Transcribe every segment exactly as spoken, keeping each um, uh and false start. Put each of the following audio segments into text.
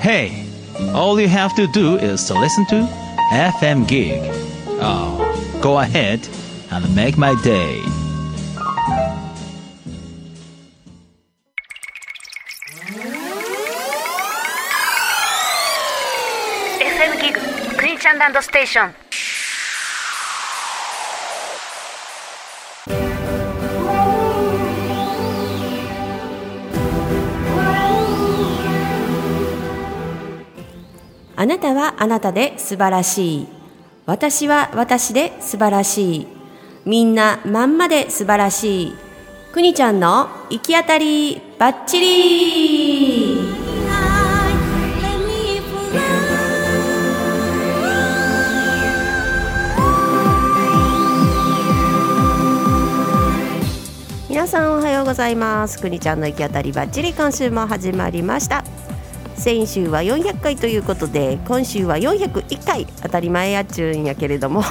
Hey, all you have to do is to listen to エフエム Gig. Oh, go ahead and make my day. エフエム Gig Kunichan Land Station。あなたはあなたで素晴らしい。私は私で素晴らしい。みんなまんまで素晴らしい。くにちゃんの行き当たりバッチリ。皆さんおはようございます。くにちゃんの行き当たりバッチリ、今週も始まりました。先週はよんひゃっかいということで、今週はよんひゃくいっかい、当たり前やっちゅうんやけれども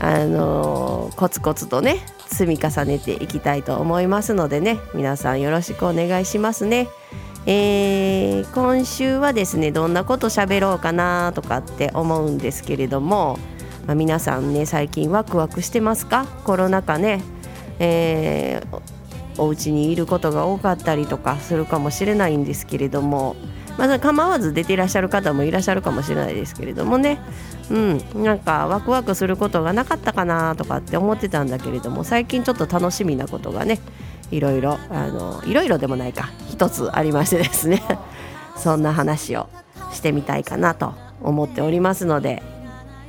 あのー、コツコツとね積み重ねていきたいと思いますのでね、皆さんよろしくお願いしますね。えー、今週はですね、どんなこと喋ろうかなとかって思うんですけれども、まあ、皆さんね最近ワクワクしてますか？コロナ禍ね、えー、お家にいることが多かったりとかするかもしれないんですけれども、まあ、構わず出ていらっしゃる方もいらっしゃるかもしれないですけれどもね、うん、なんかワクワクすることがなかったかなとかって思ってたんだけれども、最近ちょっと楽しみなことがね、いろいろあのいろいろでもないか一つありましてですねそんな話をしてみたいかなと思っておりますので、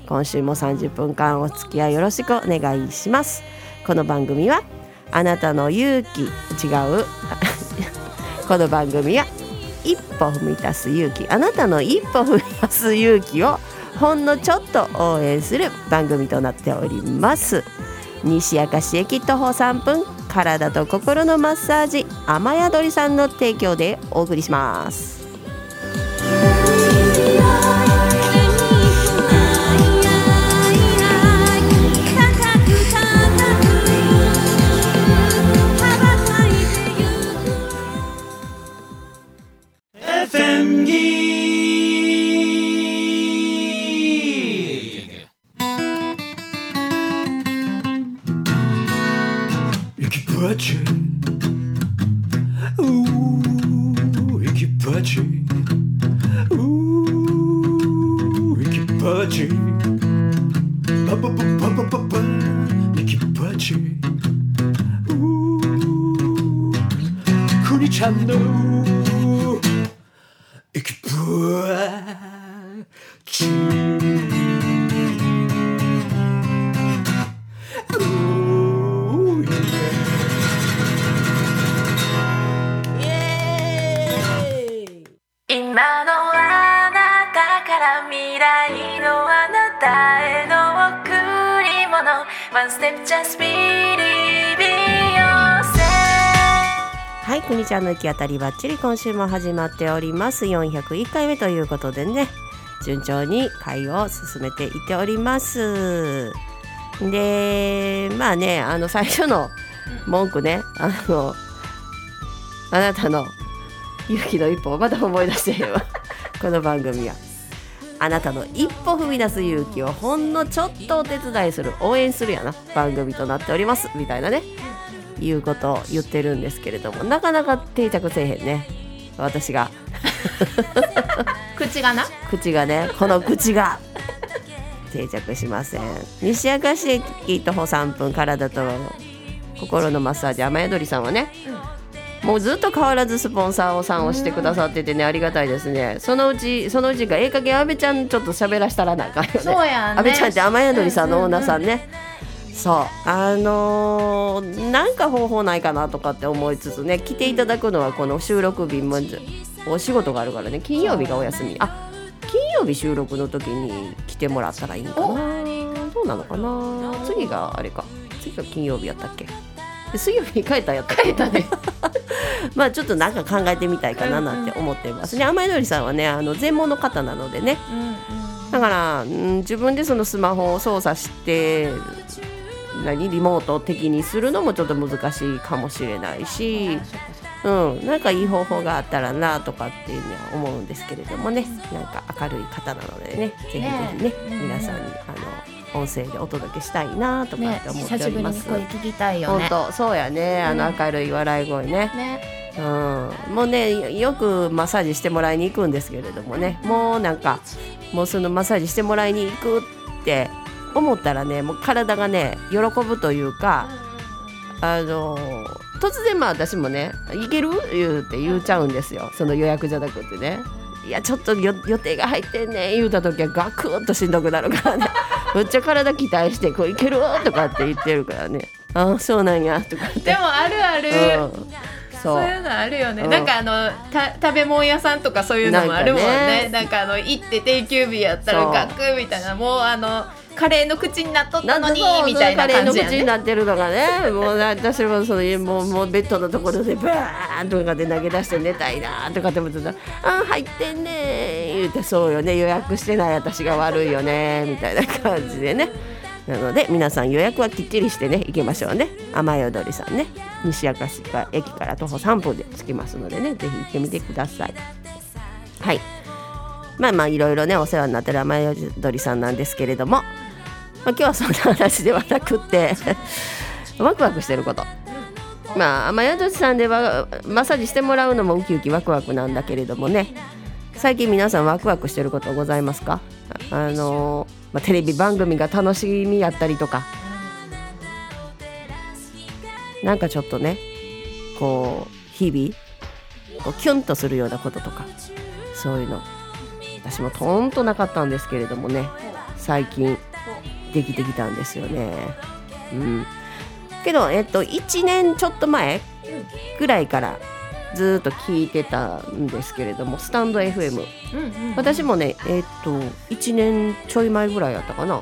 今週もさんじゅっぷんかんお付き合いよろしくお願いします。この番組はあなたの勇気違うこの番組は一歩踏み出す勇気、あなたの一歩踏み出す勇気をほんのちょっと応援する番組となっております。西明石駅徒歩さんぷん、体と心のマッサージ雨宿りさんの提供でお送りします。はい、くにちゃんの行き当たりバッチリ、今週も始まっております。よんひゃくいっかいめということでね、順調に会を進めていっております。でまあね、あの最初の文句ね、あのあなたの勇気の一歩をまた思い出してこの番組はあなたの一歩踏み出す勇気をほんのちょっとお手伝いする、応援するやな番組となっておりますみたいなね、いうことを言ってるんですけれども、なかなか定着せえへんね、私が口がな口がねこの口が定着しません。西明石駅徒歩さんぷん、体と心のマッサージ雨宿りさんはね、もうずっと変わらずスポンサーをさんをしてくださっててね、ありがたいですね。そのうちそのうちがええかげん阿部ちゃんちょっと喋らしたらないかんよね。そうやね、阿部ちゃんって雨宿りさんのオーナーさんね、うんうん、そうあのー、なんか方法ないかなとかって思いつつね、来ていただくのはこの収録日もお仕事があるからね、金曜日がお休み、あ金曜日収録の時に来てもらったらいいのかな、どうなのかな、次があれか、次が金曜日やったっけ、水曜日に変えたやった変えたねまあちょっとなんか考えてみたいかななんて思ってますね。雨宿りさんはね、あの全盲の方なのでね、うんうん、だから、うん、自分でそのスマホを操作して何リモート的にするのもちょっと難しいかもしれないし、うん、なんかいい方法があったらなとかっていうのは思うんですけれどもね、なんか明るい方なのでね、ぜひぜひね、うん、皆さんにあの音声でお届けしたいなとかって思っております、ね、久しぶりに声聞きたいよね。本当そうやね、あの明るい笑い声ね、ね、うん、もうねよくマッサージしてもらいに行くんですけれどもね、もうなんかもうそのマッサージしてもらいに行くって思ったらね、もう体がね喜ぶというか、あの突然まあ私もね行ける言うて言うちゃうんですよ、その予約じゃなくてね、いやちょっと予定が入ってんね言うた時はガクッとしんどくなるからねめっちゃ体期待してこう行けるとかって言ってるからね、ああそうなんやとかって。でもあるある、うん、そう、そういうのあるよね、うん、なんかあの食べ物屋さんとかそういうのもあるもんね、なんかね、なんかあの行って定休日やったらガクッみたいな、もうあのカレーの口になっとったのにみたいな感じやね。カレーの口になってるのがねもう私もそのもう、もうベッドのところでバーンとかで投げ出して寝たいなとかって思ってたら、あ入ってんねー言うて、そうよね予約してない私が悪いよねみたいな感じでね。なので皆さん予約はきっちりしてね行きましょうね。雨宿りさんね、西明石駅から徒歩さんぷんで着きますのでね、ぜひ行ってみてください。はい、まあまあいろいろねお世話になってる雨宿りさんなんですけれども、まあ、今日はそんな話ではなくってワクワクしてること、まあ、雨宿りさんではマッサージしてもらうのもウキウキワクワクなんだけれどもね、最近皆さんワクワクしてることございますか？あの、まあ、テレビ番組が楽しみやったりとか、なんかちょっとねこう日々こうキュンとするようなこととか、そういうの私もとんとなかったんですけれどもね、最近できてきたんですよね、うん、けど、えっと、いちねんちょっと前ぐらいからずっと聞いてたんですけれども、スタンド エフエム、うんうんうん、私もね、えっと、いちねんちょい前ぐらいやったかな、うん、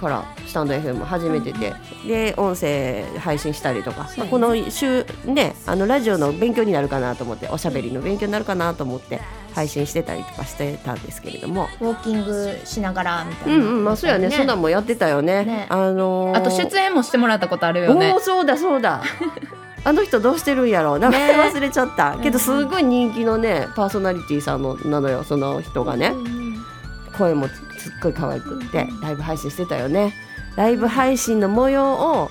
からスタンド エフエム 始めてて、うん、で音声配信したりとか、まあ、この週ねあのラジオの勉強になるかなと思って、おしゃべりの勉強になるかなと思って配信してたりとかしてたんですけれども、ウォーキングしながらみたいな、うんうん、まあそうやね、そんなんもやってたよね、ね、あのー、あと出演もしてもらったことあるよね。おーそうだそうだあの人どうしてるんやろう、名前忘れちゃった、ね、けどすごい人気のねパーソナリティさんのなのよ、その人がね、うんうん、声もすっごい可愛くってライブ配信してたよね。ライブ配信の模様を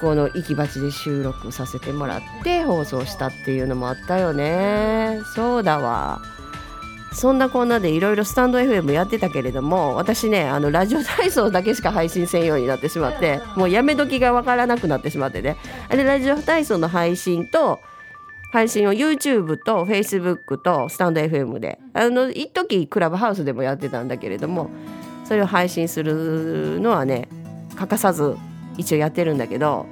この息鉢で収録させてもらって放送したっていうのもあったよね。そうだわ。そんなこんなでいろいろスタンド エフエム やってたけれども、私ねあのラジオ体操だけしか配信せんようになってしまって、もうやめ時がわからなくなってしまってね、あれラジオ体操の配信と配信を YouTube と Facebook とスタンド エフエム で、あの一時クラブハウスでもやってたんだけれども、それを配信するのはね欠かさず一応やってるんだけど、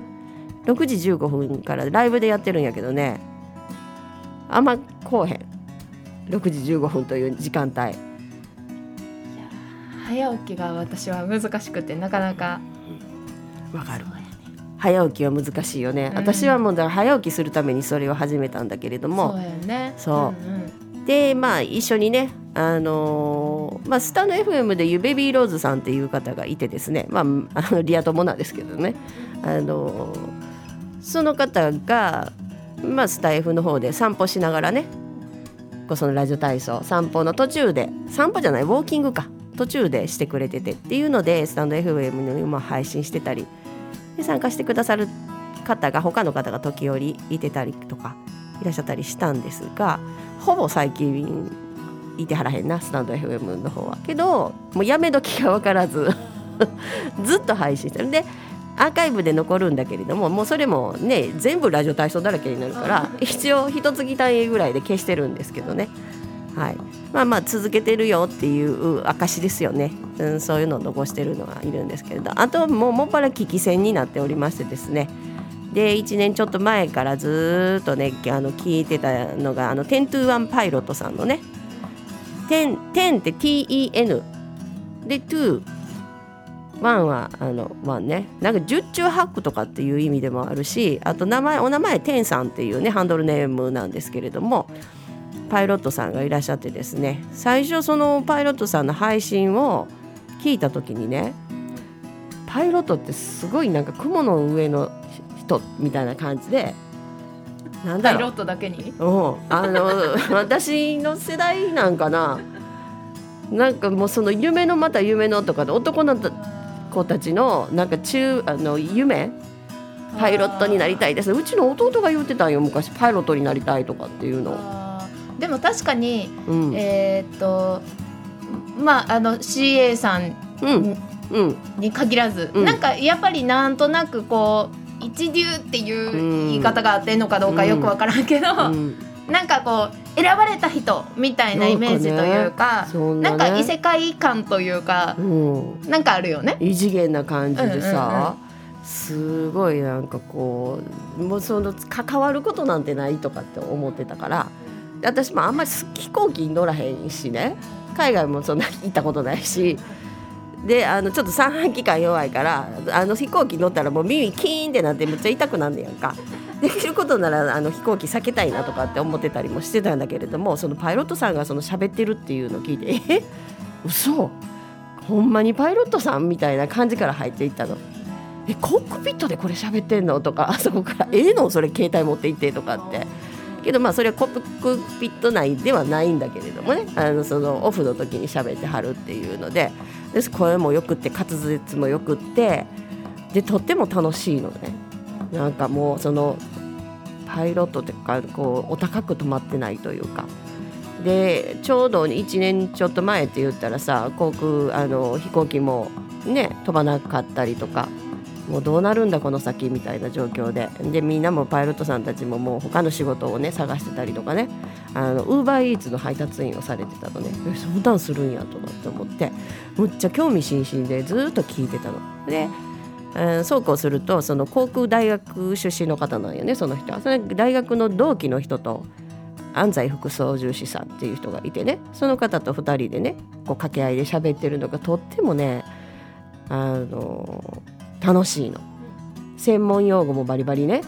ろくじじゅうごふんからライブでやってるんやけどね、あんまこうへんろくじじゅうごふんという時間帯。いや早起きが私は難しくてなかなかわかる、ね、早起きは難しいよね、うん、私はもうだから早起きするためにそれを始めたんだけれども、そうやね、そう、うんうん、でまあ一緒にねあのーまあ、スタンド エフエム でいうベビーローズさんっていう方がいてですね、まあ、あのリア友なんですけどね、あのー、その方が、まあ、スタイフの方で散歩しながらね、そのラジオ体操散歩の途中で散歩じゃないウォーキングか途中でしてくれててっていうので、スタンド エフエム にも配信してたりで、参加してくださる方が他の方が時折いてたりとかいらっしゃったりしたんですが、ほぼ最近いてはらへんなスタンド エフエム の方は。けどもうやめ時が分からずずっと配信してるんで、アーカイブで残るんだけれども、もうそれもね全部ラジオ体操だらけになるから一応一月単位ぐらいで消してるんですけどね、はい、まあまあ続けてるよっていう証ですよね、うん、そういうのを残してるのはいるんですけれど、あともうもっぱら危機戦になっておりましてですね、でいちねんちょっと前からずっとねあの聞いてたのが、あのテントゥーワンパイロットさんのね、テン、テンって テン でに、ワンはあのワンね、なんか十中八九とかっていう意味でもあるし、あと名前お名前テンさんっていうねハンドルネームなんですけれども、パイロットさんがいらっしゃってですね、最初そのパイロットさんの配信を聞いた時にね、パイロットってすごいなんか雲の上の人みたいな感じでなんだろう、パイロットだけに、うん、あの私の世代なんかな、なんかもうその夢のまた夢のとかで男の子たちのなんか中あの夢パイロットになりたいです、うちの弟が言ってたんよ昔、パイロットになりたいとかっていうの。でも確かに、うん、えー、っとまああの シーエー さんに、うん、に限らず、うん、なんかやっぱりなんとなくこう一流っていう言い方があってんのかどうかよくわからんけど、うんうん、なんかこう選ばれた人みたいなイメージというか、なんか異世界感というか、うん、なんかあるよね、異次元な感じでさ、うんうんうん、すごいなんかこうもうその関わることなんてないとかって思ってたから、私もあんまり飛行機に乗らへんしね、海外もそんな行ったことないしで、あのちょっと三半規管弱いから、あの飛行機乗ったらもう耳キーンってなってめっちゃ痛くなんねやんか、できることならあの飛行機避けたいなとかって思ってたりもしてたんだけれども、そのパイロットさんがその喋ってるっていうのを聞いて、え嘘ほんまにパイロットさんみたいな感じから入っていったの。えコックピットでこれ喋ってんのとか、あそこからええのそれ携帯持って行ってとかって、けどまあそれはコックピット内ではないんだけれどもね、あのそのオフの時に喋ってはるっていうので、で声もよくって滑舌もよくってで、とっても楽しいのね。なんかもうそのパイロットってかこうお高く止まってないというかで、ちょうどいちねんちょっと前って言ったらさ、航空あの飛行機もね飛ばなかったりとか、もうどうなるんだこの先みたいな状況で、でみんなもパイロットさんたちももう他の仕事をね探してたりとかね、あのウーバーイーツの配達員をされてたのね、えそんなんするんやとかって思って、むっちゃ興味津々でずっと聞いてたので、えー、そうこうするとその航空大学出身の方なんよね、その人は。それ大学の同期の人と安西副操縦士さんっていう人がいてね、その方とふたりでねこう掛け合いで喋ってるのがとってもね、あのー楽しいの。専門用語もバリバリね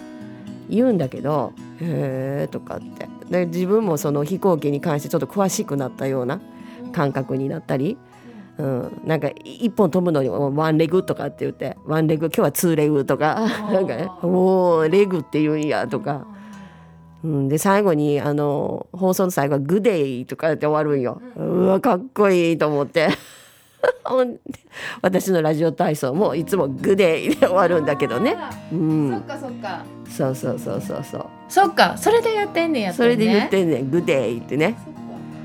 言うんだけど、へーとかって、で自分もその飛行機に関してちょっと詳しくなったような感覚になったり、うん、なんか一本飛ぶのにワンレグとかって言って、ワンレグ今日はツーレグとかなんかね、おーレグって言うんやとか、うん、で最後にあの放送の最後はグデイとかって終わるんよ。うわかっこいいと思って私のラジオ体操もいつもグデイで終わるんだけどね、うん、そっかそっか、そうそうそうそうそう、そっか、それでやってんねん、やってんねん、それで言ってんねんグデイってね、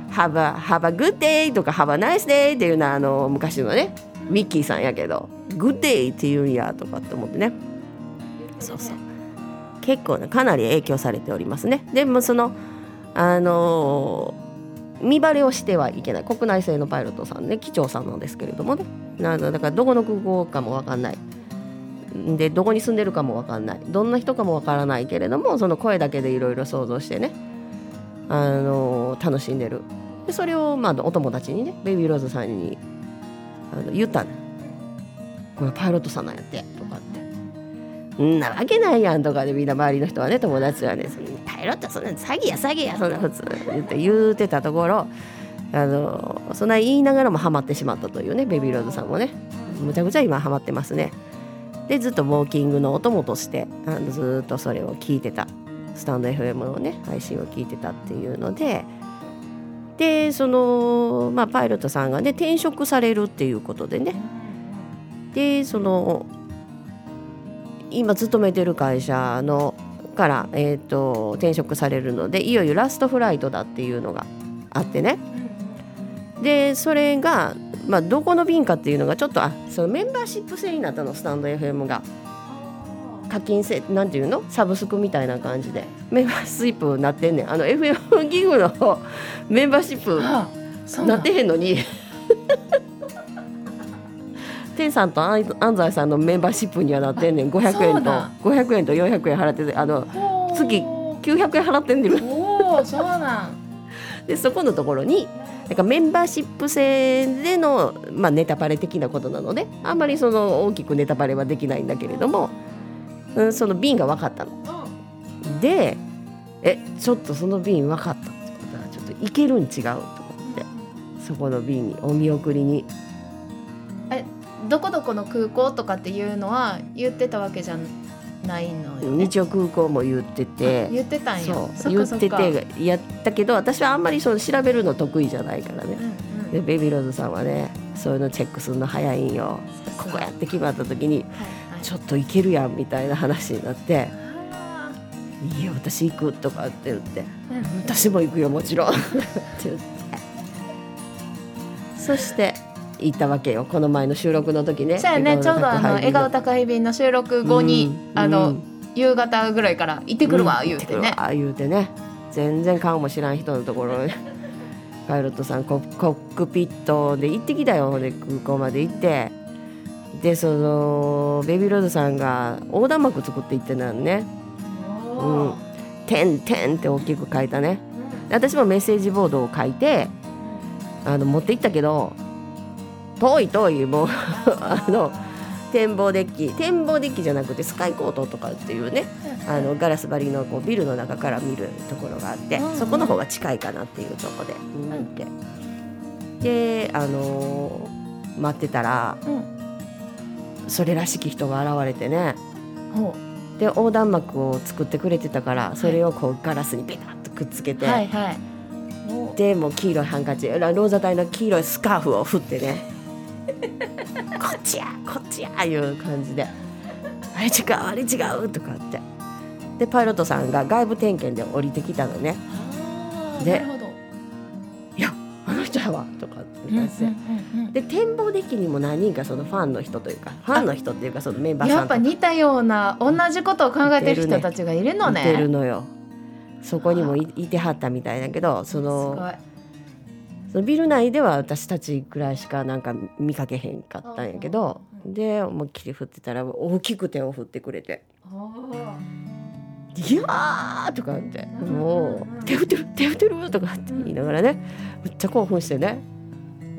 ハバハバグッデイとかハバナイスデイっていうのはあの昔のねミッキーさんやけど、グッデイっていうんやとかって思ってね、そうそう、結構ねかなり影響されておりますね。でもそのあのー見バレをしてはいけない、国内製のパイロットさんね、機長さんなんですけれどもね、だからどこの空港かも分かんないで、どこに住んでるかも分かんない、どんな人かも分からないけれども、その声だけでいろいろ想像してね、あの楽しんでる。でそれを、まあ、お友達にねベイビーローズさんにあの言ったの、これパイロットさんなんやってとかって、んなわけないやんとかで、みんな周りの人はね、友達はね、パイロットそんな詐欺や詐欺やそんな普通って言ってたところ、あのそんな言いながらもハマってしまったというね、ベビーロードさんもねむちゃくちゃ今ハマってますね。でずっとウォーキングのお供としてあのずっとそれを聞いてた、スタンド エフエム のね配信を聞いてたっていうので、でその、まあ、パイロットさんがね転職されるっていうことでね、でその今勤めてる会社のから、えー、と転職されるので、いよいよラストフライトだっていうのがあってね、でそれが、まあ、どこの便かっていうのがちょっとあそのメンバーシップ制になったの、スタンド エフエム が課金制なんていうの、サブスクみたいな感じでメンバーシップになってんねん、あの エフエム ギグのメンバーシップなってへんのに天さんと安西さんのメンバーシップにはなってんねん、ごひゃくえんとごひゃくえんとよんひゃくえん払ってて、あの月きゅうひゃくえん払ってんねんおそうなんでそこのところになんかメンバーシップ制での、まあ、ネタバレ的なことなので、あんまりその大きくネタバレはできないんだけれども、うん、その便が分かったので、えちょっとその便分かったってことはちょっと行けるん違うと思って、そこの便にお見送りに、どこどこの空港とかっていうのは言ってたわけじゃんないのよね。日曜空港も言ってて言ってたんよ。そう言っててやったけど、私はあんまりそう調べるの得意じゃないからね、うんうん、でベビーローズさんはねそういうのチェックするの早いんよ。そうそうここやって決まった時に、はいはい、ちょっと行けるやんみたいな話になっていや私行くとかって言って、うん、私も行くよもちろんって言ってそして行ったわけよ。この前の収録の時ね。そうやね。ちょうどあの笑顔宅配便の収録後に、うん、あの、うん、夕方ぐらいから行ってくるわ、うん、言うてね。言うてね。全然顔も知らん人のところにパイロットさん コ, コックピットで行ってきたよ。で空港まで行ってでそのベビーロードさんが横断幕作って行ってたのね。うん。テンテンって大きく書いたね。私もメッセージボードを書いてあの持って行ったけど。遠い遠いもうあの展望デッキ展望デッキじゃなくてスカイコートとかっていうね、あのガラス張りのこうビルの中から見るところがあって、うんうん、そこの方が近いかなっていうところで、うん、で、あのー、待ってたら、うん、それらしき人が現れてね、うん、で横断幕を作ってくれてたからそれをこうガラスにペタッとくっつけて、はいはいはい、でもう黄色いハンカチローザ隊の黄色いスカーフを振ってねこっちやこっちやいう感じであれ違うあれ違うとかってでパイロットさんが外部点検で降りてきたのね。でいやあの人やわとかって言って、うんうんうん、で展望デッキにも何人かそのファンの人というかファンの人っていうかそのメンバーさんとかやっぱ似たような同じことを考えてる人たちがいるのね。似てるのよ。そこにも い, いてはったみたいだけどそのすごいビル内では私たちくらいしかなんか見かけへんかったんやけど、で思いっきり振ってたら大きく手を振ってくれていやーとかってもう手振ってる手振ってるとかって言いながらねめっちゃ興奮してね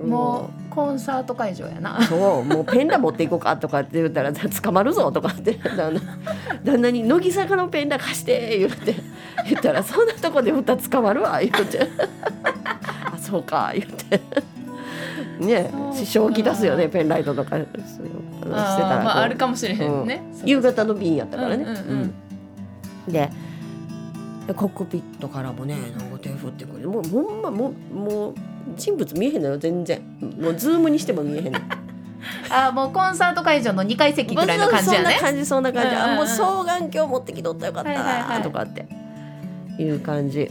もうコンサート会場やな。そうもうペンラ持っていこうかとかって言ったら捕まるぞとかって旦那、旦那に乃木坂のペンラ貸して言って言ったらそんなとこで歌捕まるわ言ってあそうか言ってねえ正気出すよねペンライトとかしてたら、まあ、あるかもしれへんね、うん、夕方の便やったからね、うんうんうん、でコックピットからもねなんか手振ってくれもうほんまもうもう人物見えへんのよ全然もうズームにしても見えへんのあもうコンサート会場のにかい席ぐらいの感じやね。そんな感じそんな感じ、うんうん、あもう双眼鏡持ってきとったよかった、はいはいはい、とかっていう感じ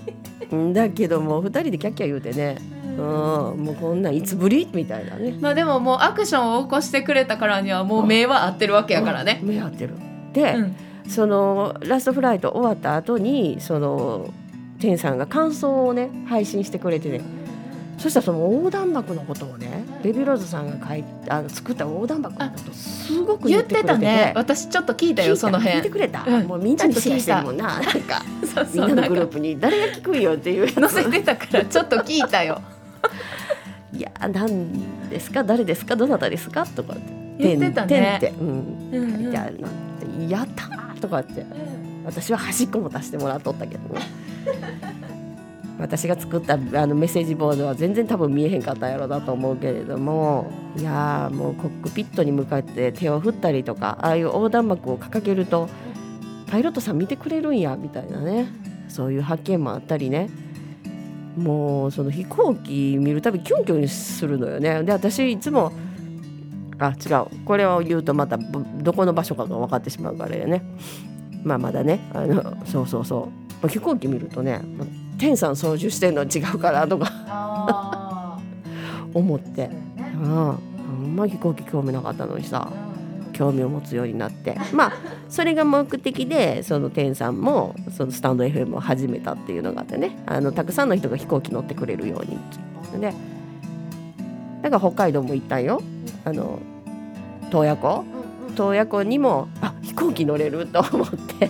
だけどもうふたりでキャッキャ言うてねうんもうこんなんいつぶりみたいなね。まあでももうアクションを起こしてくれたからにはもう目は合ってるわけやからね、うんうん、目合ってるで、うん、そのラストフライト終わった後にそのテンさんが感想をね配信してくれてねそしたらその横断幕のことをねベビーローズさんが書いあの作った横断幕のことすごく言ってくれ て, て言ってたね。私ちょっと聞いたよその辺聞いてくれた、うん、もうみんなにシェアしてるもん な, なんかそうそうみんなのグループに誰が聞くよっていう載せてたからちょっと聞いたよいや何ですか誰ですかどなたですかとかって言ってたねてんて、うんうんうん、書いてあるのってやったーとかって、うん、私は端っこも足してもらっとったけどね私が作ったあのメッセージボードは全然多分見えへんかったやろだと思うけれどもいやもうコックピットに向かって手を振ったりとかああいう横断幕を掲げるとパイロットさん見てくれるんやみたいなねそういう発見もあったりねもうその飛行機見るたびキュンキュンするのよね。で私いつもあ違うこれを言うとまたどこの場所かが分かってしまうからねまあまだねあのそうそうそう飛行機見るとねテンさん操縦してるの違うからとかあ思って、ねうん、あんま飛行機興味なかったのにさ興味を持つようになってまあそれが目的でそのテンさんもそのスタンド エフエム を始めたっていうのがあってねあのたくさんの人が飛行機乗ってくれるようにでだから北海道も行ったんよあの洞爺湖洞爺湖にもあ飛行機乗れると思って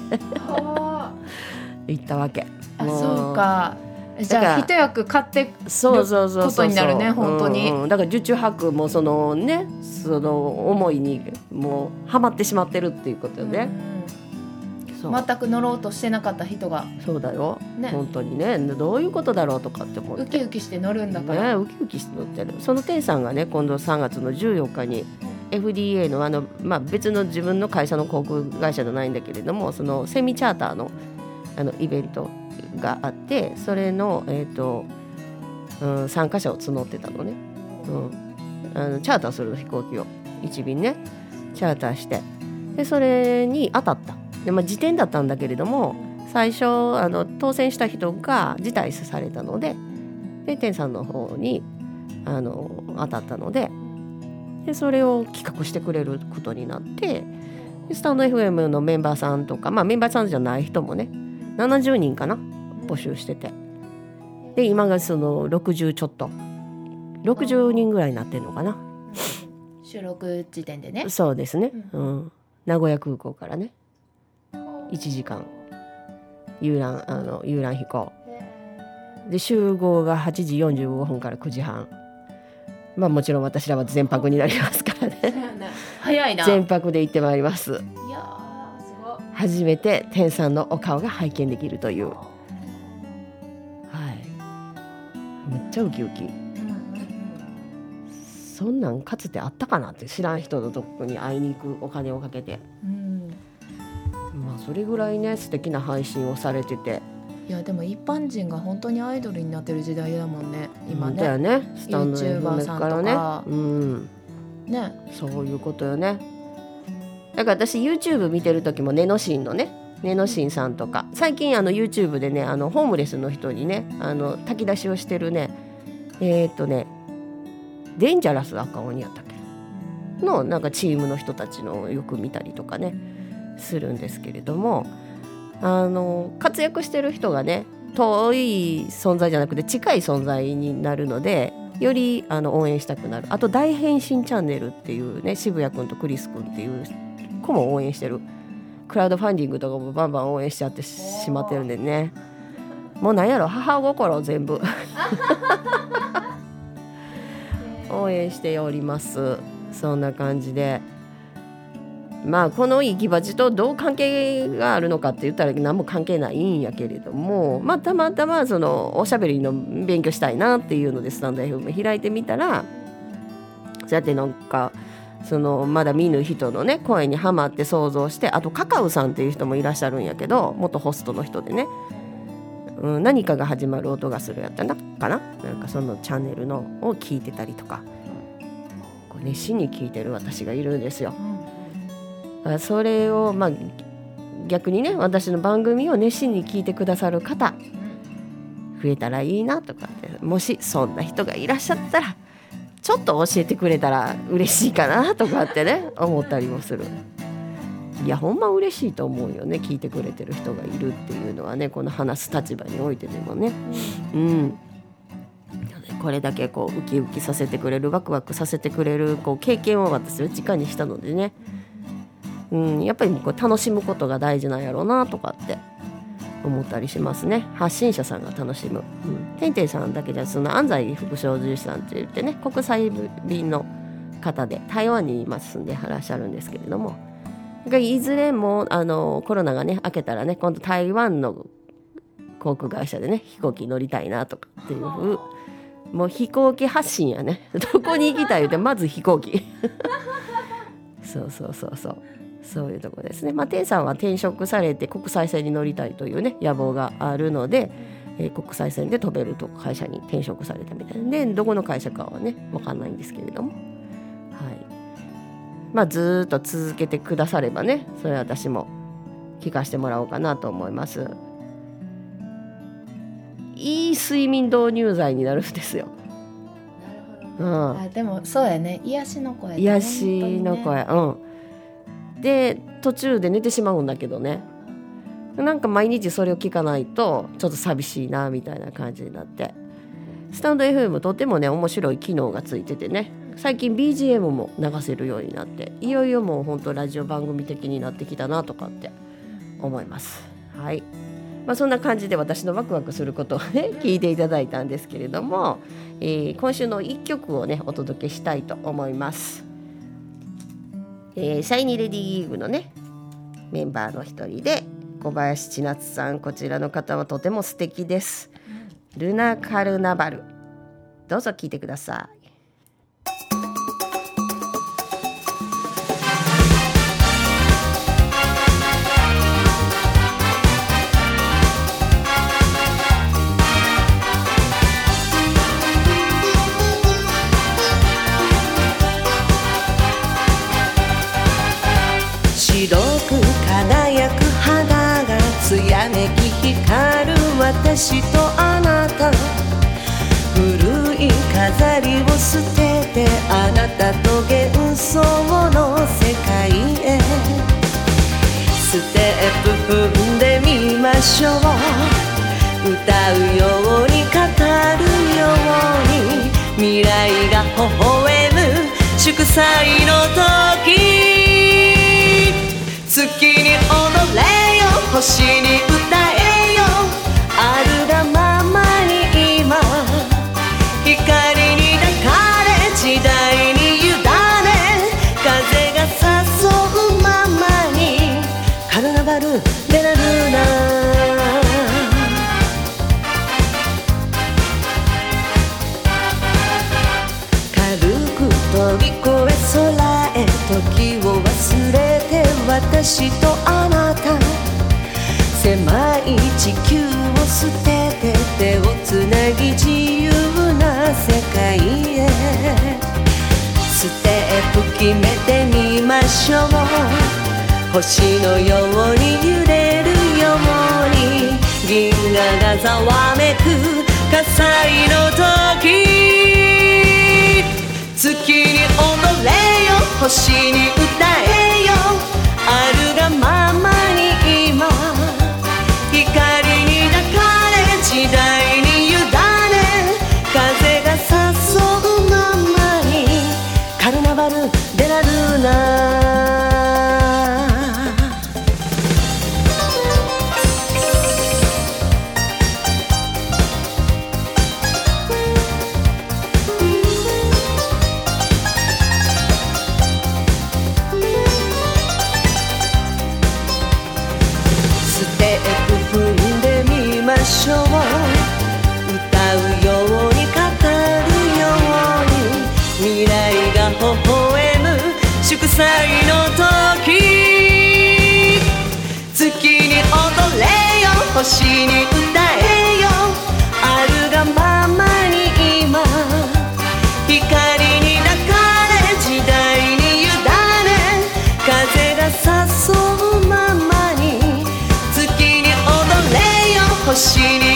行ったわけ。あそうかじゃあ一役買ってることになるね本当に、うん、だから受注泊もそのねその思いにもうハマってしまってるっていうことよね、うん、そう全く乗ろうとしてなかった人がそうだよ、ね、本当にねどういうことだろうとかって思ってウキウキして乗るんだから、ね、ウキウキして乗ってるそのテイさんがね今度さんがつのじゅうよっかにエフディーエー の, あの、まあ、別の自分の会社の航空会社じゃないんだけれども、そのセミチャーター の, あのイベントがあって、それの、えーとうん、参加者を募ってたのね、うん、あのチャーターするの飛行機をいち便ねチャーターして、でそれに当たった。で、まあ、次点だったんだけれども、最初あの当選した人が辞退されたの で, で天さんの方にあの当たったの で, でそれを企画してくれることになって、スタンド エフエム のメンバーさんとか、まあ、メンバーさんじゃない人もねななじゅうにんかな募集してて、で今がそのろくじゅうちょっとろくじゅうにんぐらいになってるのかな、収録時点でね。そうですね、うんうん、名古屋空港からねいちじかん遊覧、あの遊覧飛行で集合がはちじよんじゅうごふんからくじはん、まあもちろん私らは全泊になりますからね早いな。全泊で行ってまいります。いやすごい、初めて天さんのお顔が拝見できるという、はい、めっちゃウキウキ。そんなんかつてあったかなって、知らん人のとこに会いに行くお金をかけて、うん、まあそれぐらいね素敵な配信をされてて、いやでも一般人が本当にアイドルになってる時代だもんね今ね。だよね、スタンド エフエム から ね, からね、うん、ね、そういうことよね。だから私 YouTube 見てる時もネノシンのねネノシンさんとか、最近あの YouTube でねあのホームレスの人にねあの炊き出しをしてるね、えー、っとねデンジャラス赤鬼やったっけのなんかチームの人たちのよく見たりとかねするんですけれども、あの活躍してる人がね遠い存在じゃなくて近い存在になるので、よりあの応援したくなる。あと大変身チャンネルっていうね、渋谷くんとクリスくんっていう子も応援してる。クラウドファンディングとかもバンバン応援しちゃってしまってるんでね、もうなんやろ母心全部応援しております。そんな感じで、まあこの行き鉢とどう関係があるのかって言ったら何も関係ないんやけれども、まあ、たまたまそのおしゃべりの勉強したいなっていうのでスタンド エフエム 開いてみたら、そうやってなんかそのまだ見ぬ人のね声にはまって想像して、あとカカウさんっていう人もいらっしゃるんやけど、元ホストの人でね、うん、何かが始まる音がするやったなかな、なんかそのチャンネルのを聞いてたりとか、こう熱心に聞いてる私がいるんですよ。それを、まあ、逆にね私の番組を熱心に聞いてくださる方増えたらいいなとかって、もしそんな人がいらっしゃったらちょっと教えてくれたら嬉しいかなとかってね思ったりもする。いやほんま嬉しいと思うよね、聞いてくれてる人がいるっていうのはね、この話す立場においてでもね、うん、これだけこうウキウキさせてくれる、ワクワクさせてくれるこう経験を私は直にしたのでね、うん、やっぱりこう楽しむことが大事なんやろうなとかって思ったりしますね。発信者さんが楽しむ、うん、てんてんさんだけじゃ、その安西副操縦士さんって言ってね国際便の方で台湾に今住んでいらっしゃるんですけれども、いずれもあのコロナがね明けたらね今度台湾の航空会社でね飛行機乗りたいなとかっていう、もう飛行機発信やねどこに行きたい言うてまず飛行機そうそうそうそう、そういうとこですね。まあ、天さんは転職されて国際線に乗りたいというね野望があるので、えー、国際線で飛べると会社に転職されたみたいで、どこの会社かはね分かんないんですけれども、はい、まあずっと続けてくださればね、それは私も聞かせてもらおうかなと思います。いい睡眠導入剤になるんですよ。なるほど、うん、あでもそうやね、癒しの声、ね、癒しの声、うん、で途中で寝てしまうんだけどね、なんか毎日それを聞かないとちょっと寂しいなみたいな感じになって、スタンド エフエム とてもね面白い機能がついててね、最近 ビージーエム も流せるようになって、いよいよもう本当ラジオ番組的になってきたなとかって思います。はい、まあ、そんな感じで私のワクワクすることをね聞いていただいたんですけれども、えー、今週のいっきょくをねお届けしたいと思います。えー、シャイニーレディーギーグのねメンバーの一人で小林千夏さん、こちらの方はとても素敵です。ルナカルナバル、どうぞ聞いてください。私とあなた、古い飾りを捨ててあなたと幻想の世界へ、ステップ踏んでみましょう。歌うように語るように未来が微笑む祝祭の時、月に踊れよ星に歌えよあるがままに今、光に抱かれ時代に委ね、風が誘うままにカルナバルでなるな。飛び越え空へ、時を忘れて私とあなた、狭い地球を捨てて手をつなぎ自由な世界へ、ステップ決めてみましょう。星のように揺れるように銀河がざわめく火災の時、月に踊れよ星に歌えよあるがままに今、光に抱かれ時代に委ね、風が誘うままにカルナバルでなるな。歌うように語るように未来が微笑む祝祭の時、月に踊れよ星に歌えよあるがままに今、光に抱かれ時代に委ね、風が誘うままに月に踊れよ星に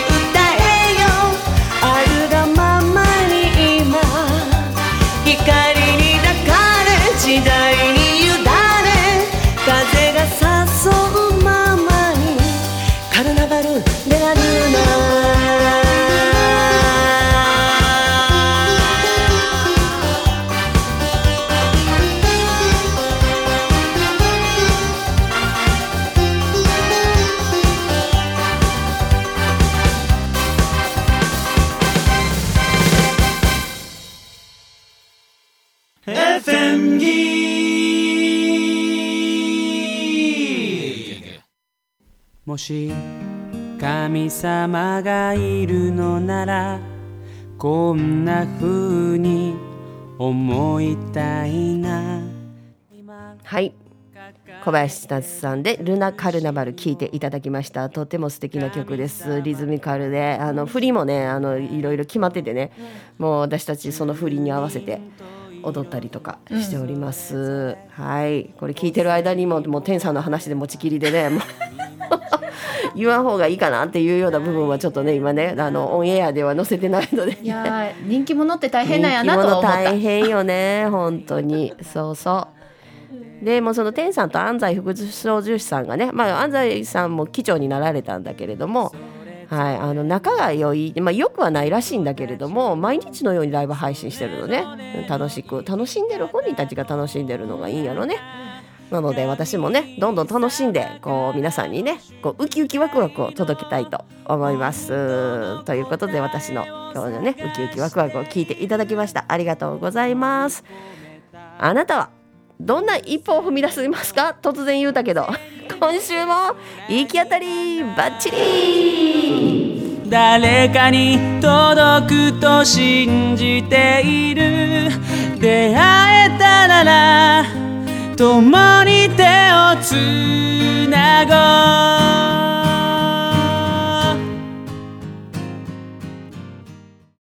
エフエム Gig。 もし神様がいるのならこんな風に思いたいな。はい、小林千夏さんでルナカルナバル聴いていただきました。とても素敵な曲です。リズミカルで、あの振りもね、あのいろいろ決まっててね、もう私たちその振りに合わせて踊ったりとかしております、うん、はい。これ聞いてる間にももう天さんの話で持ちきりでねもう言わん方がいいかなっていうような部分はちょっとね今ね、あのオンエアでは載せてないので、ね、いや人気者って大変なんやなと思った。人気者大変よね本当に。そうそう。でもその天さんと安西副操縦士さんがね、まあ、安西さんも機長になられたんだけれども、はい、あの仲が良い、まあ、良くはないらしいんだけれども毎日のようにライブ配信してるのね。楽しく楽しんでる本人たちが楽しんでるのがいいんやろね。なので私もねどんどん楽しんでこう皆さんにねこうウキウキワクワクを届けたいと思います。ということで私の今日のねウキウキワクワクを聞いていただきました。ありがとうございます。あなたはどんな一歩を踏み出せますか。突然言うたけど今週も行き当たりバッチリ。誰かに届くと信じている。出会えたなら共に手をつなごう。